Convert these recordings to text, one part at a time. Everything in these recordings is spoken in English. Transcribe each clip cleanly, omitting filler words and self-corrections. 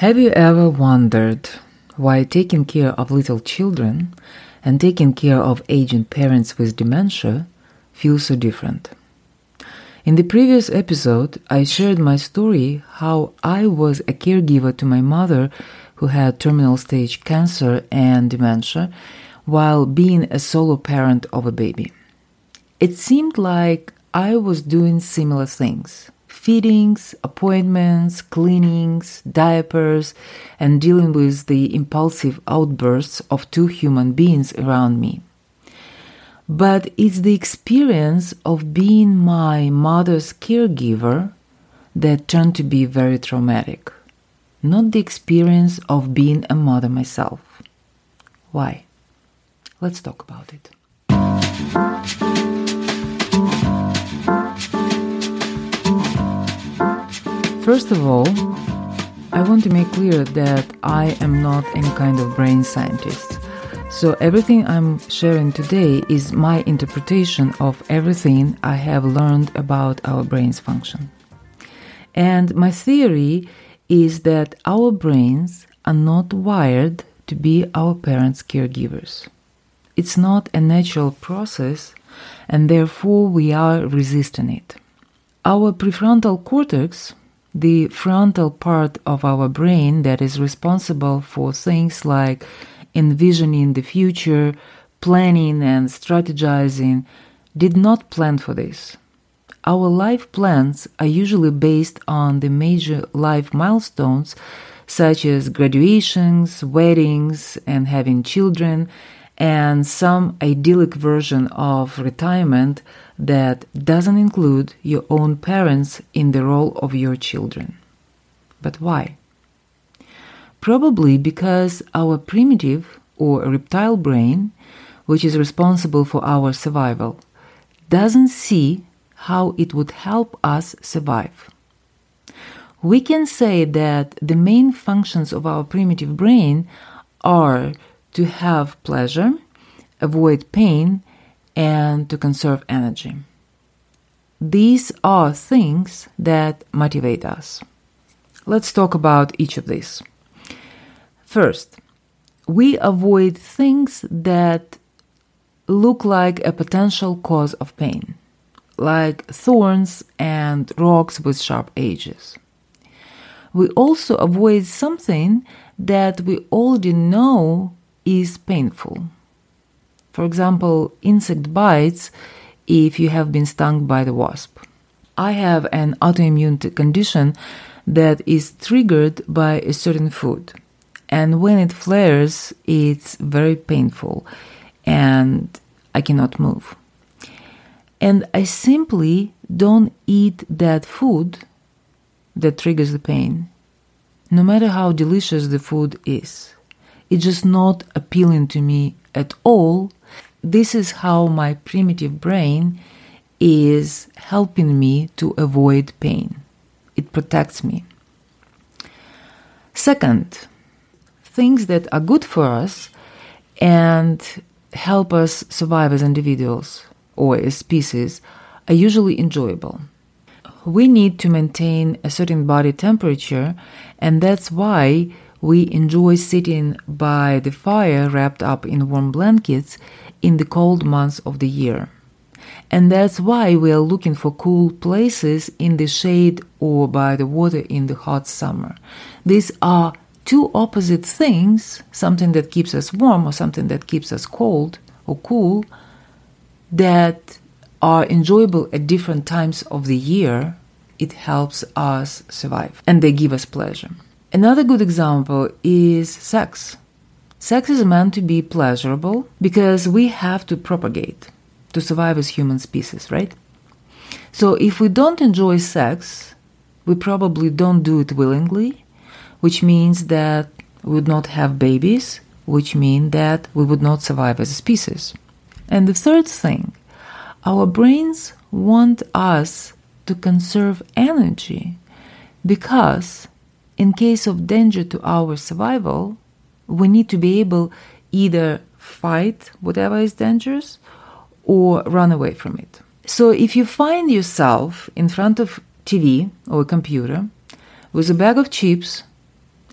Have you ever wondered why taking care of little children and taking care of aging parents with dementia feels so different? In the previous episode, I shared my story how I was a caregiver to my mother who had terminal stage cancer and dementia while being a solo parent of a baby. It seemed like I was doing similar things. Feedings, appointments, cleanings, diapers, and dealing with the impulsive outbursts of two human beings around me. But it's the experience of being my mother's caregiver that turned to be very traumatic, not the experience of being a mother myself. Why? Let's talk about it. First of all, I want to make clear that I am not any kind of brain scientist. So everything I'm sharing today is my interpretation of everything I have learned about our brain's function. And my theory is that our brains are not wired to be our parents' caregivers. It's not a natural process, and therefore we are resisting it. Our prefrontal cortex, the frontal part of our brain that is responsible for things like envisioning the future, planning and strategizing, did not plan for this. Our life plans are usually based on the major life milestones such as graduations, weddings, and having children, and some idyllic version of retirement that doesn't include your own parents in the role of your children. But why? Probably because our primitive or reptile brain, which is responsible for our survival, doesn't see how it would help us survive. We can say that the main functions of our primitive brain are to have pleasure, avoid pain, and to conserve energy. These are things that motivate us. Let's talk about each of these. First, we avoid things that look like a potential cause of pain, like thorns and rocks with sharp edges. We also avoid something that we already know is painful. For example, insect bites if you have been stung by the wasp. I have an autoimmune condition that is triggered by a certain food. And when it flares, it's very painful and I cannot move. And I simply don't eat that food that triggers the pain, no matter how delicious the food is. It's just not appealing to me at all. This is how my primitive brain is helping me to avoid pain. It protects me. Second, things that are good for us and help us survive as individuals or as species are usually enjoyable. We need to maintain a certain body temperature, and that's why we enjoy sitting by the fire wrapped up in warm blankets in the cold months of the year. And that's why we are looking for cool places in the shade or by the water in the hot summer. These are two opposite things, something that keeps us warm or something that keeps us cold or cool, that are enjoyable at different times of the year. It helps us survive and they give us pleasure. Another good example is sex. Sex is meant to be pleasurable because we have to propagate to survive as human species, right? So if we don't enjoy sex, we probably don't do it willingly, which means that we would not have babies, which means that we would not survive as a species. And the third thing, our brains want us to conserve energy because in case of danger to our survival, we need to be able either fight whatever is dangerous or run away from it. So if you find yourself in front of TV or a computer with a bag of chips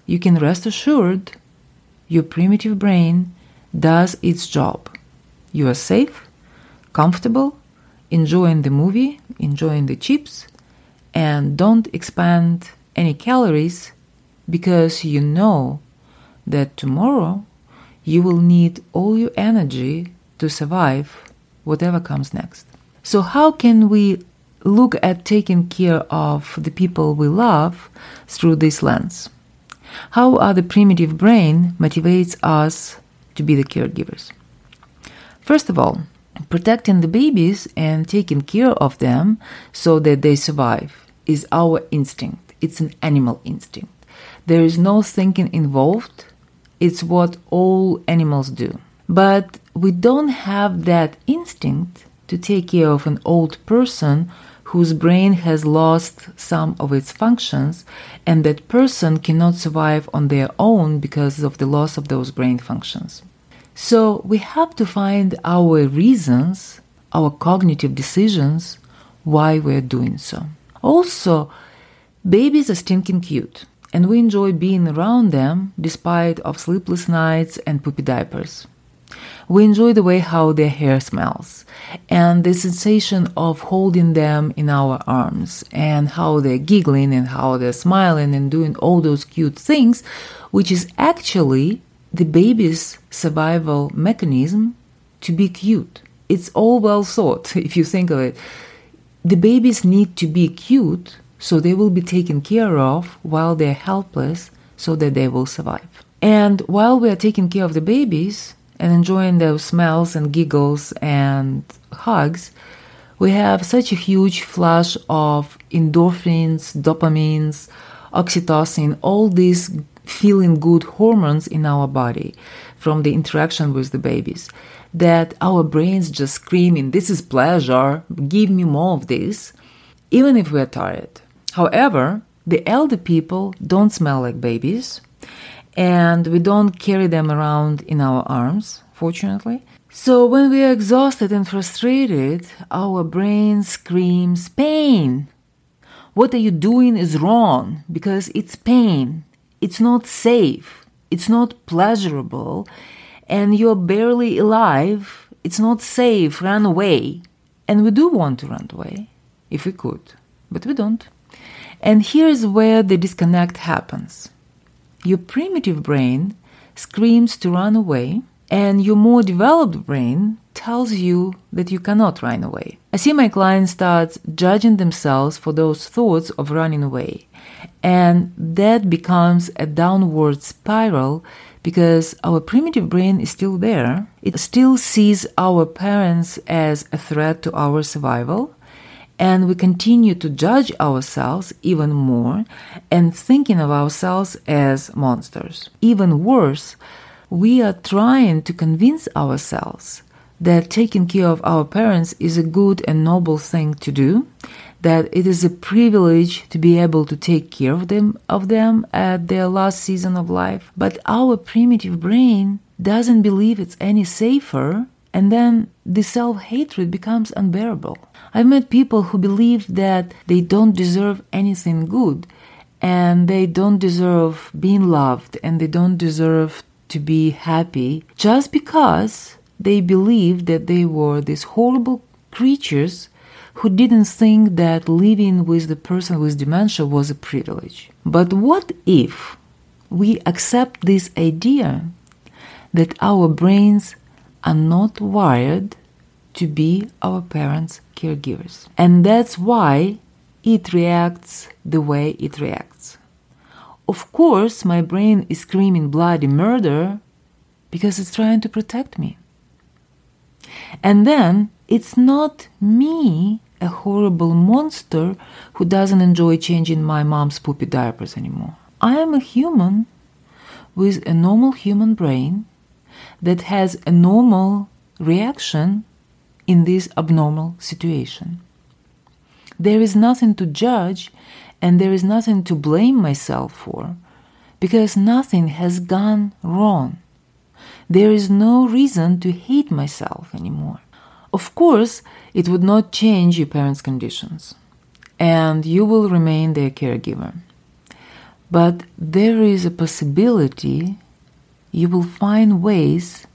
you can rest assured your primitive brain does its job. You are safe, comfortable, enjoying the movie, enjoying the chips, and don't expend any calories because you know that tomorrow you will need all your energy to survive whatever comes next. So how can we look at taking care of the people we love through this lens? How are the primitive brain motivates us to be the caregivers? First of all, protecting the babies and taking care of them so that they survive is our instinct. It's an animal instinct. There is no thinking involved. It's what all animals do. But we don't have that instinct to take care of an old person whose brain has lost some of its functions, and that person cannot survive on their own because of the loss of those brain functions. So we have to find our reasons, our cognitive decisions, why we're doing so. Also, babies are stinking cute, and we enjoy being around them despite of sleepless nights and poopy diapers. We enjoy the way how their hair smells and the sensation of holding them in our arms and how they're giggling and how they're smiling and doing all those cute things, which is actually the baby's survival mechanism to be cute. It's all well thought, if you think of it. The babies need to be cute so they will be taken care of while they're helpless so that they will survive. And while we are taking care of the babies and enjoying those smells and giggles and hugs, we have such a huge flush of endorphins, dopamines, oxytocin, all these feeling good hormones in our body from the interaction with the babies, that our brains just screaming, "This is pleasure, give me more of this," even if we're tired. However, the elder people don't smell like babies, and we don't carry them around in our arms, fortunately. So when we are exhausted and frustrated, our brain screams pain. What are you doing is wrong, because it's pain. It's not safe. It's not pleasurable. And you're barely alive. It's not safe. Run away. And we do want to run away, if we could. But we don't. And here's where the disconnect happens. Your primitive brain screams to run away, and your more developed brain tells you that you cannot run away. I see my clients start judging themselves for those thoughts of running away, and that becomes a downward spiral because our primitive brain is still there. It still sees our parents as a threat to our survival, and we continue to judge ourselves even more and thinking of ourselves as monsters. Even worse, we are trying to convince ourselves that taking care of our parents is a good and noble thing to do, that it is a privilege to be able to take care of them at their last season of life. But our primitive brain doesn't believe it's any safer, and then the self-hatred becomes unbearable. I've met people who believe that they don't deserve anything good, and they don't deserve being loved, and they don't deserve to be happy, just because they believed that they were these horrible creatures who didn't think that living with the person with dementia was a privilege. But what if we accept this idea that our brains are not wired to be our parents' caregivers? And that's why it reacts the way it reacts. Of course, my brain is screaming bloody murder because it's trying to protect me. And then it's not me, a horrible monster who doesn't enjoy changing my mom's poopy diapers anymore. I am a human with a normal human brain that has a normal reaction in this abnormal situation. There is nothing to judge, and there is nothing to blame myself for, because nothing has gone wrong. There is no reason to hate myself anymore. Of course, it would not change your parents' conditions, and you will remain their caregiver. But there is a possibility you will find ways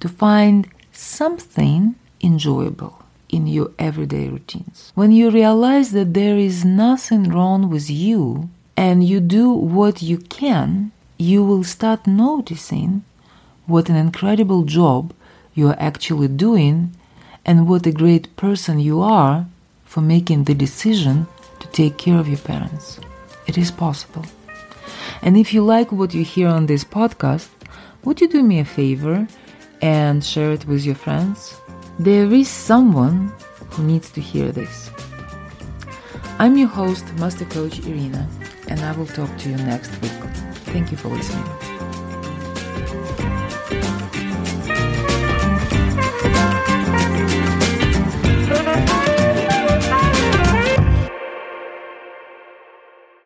to find something enjoyable in your everyday routines. When you realize that there is nothing wrong with you and you do what you can, you will start noticing what an incredible job you are actually doing and what a great person you are for making the decision to take care of your parents. It is possible. And if you like what you hear on this podcast, would you do me a favor and share it with your friends? There is someone who needs to hear this. I'm your host, Master Coach Iryna, and I will talk to you next week. Thank you for listening.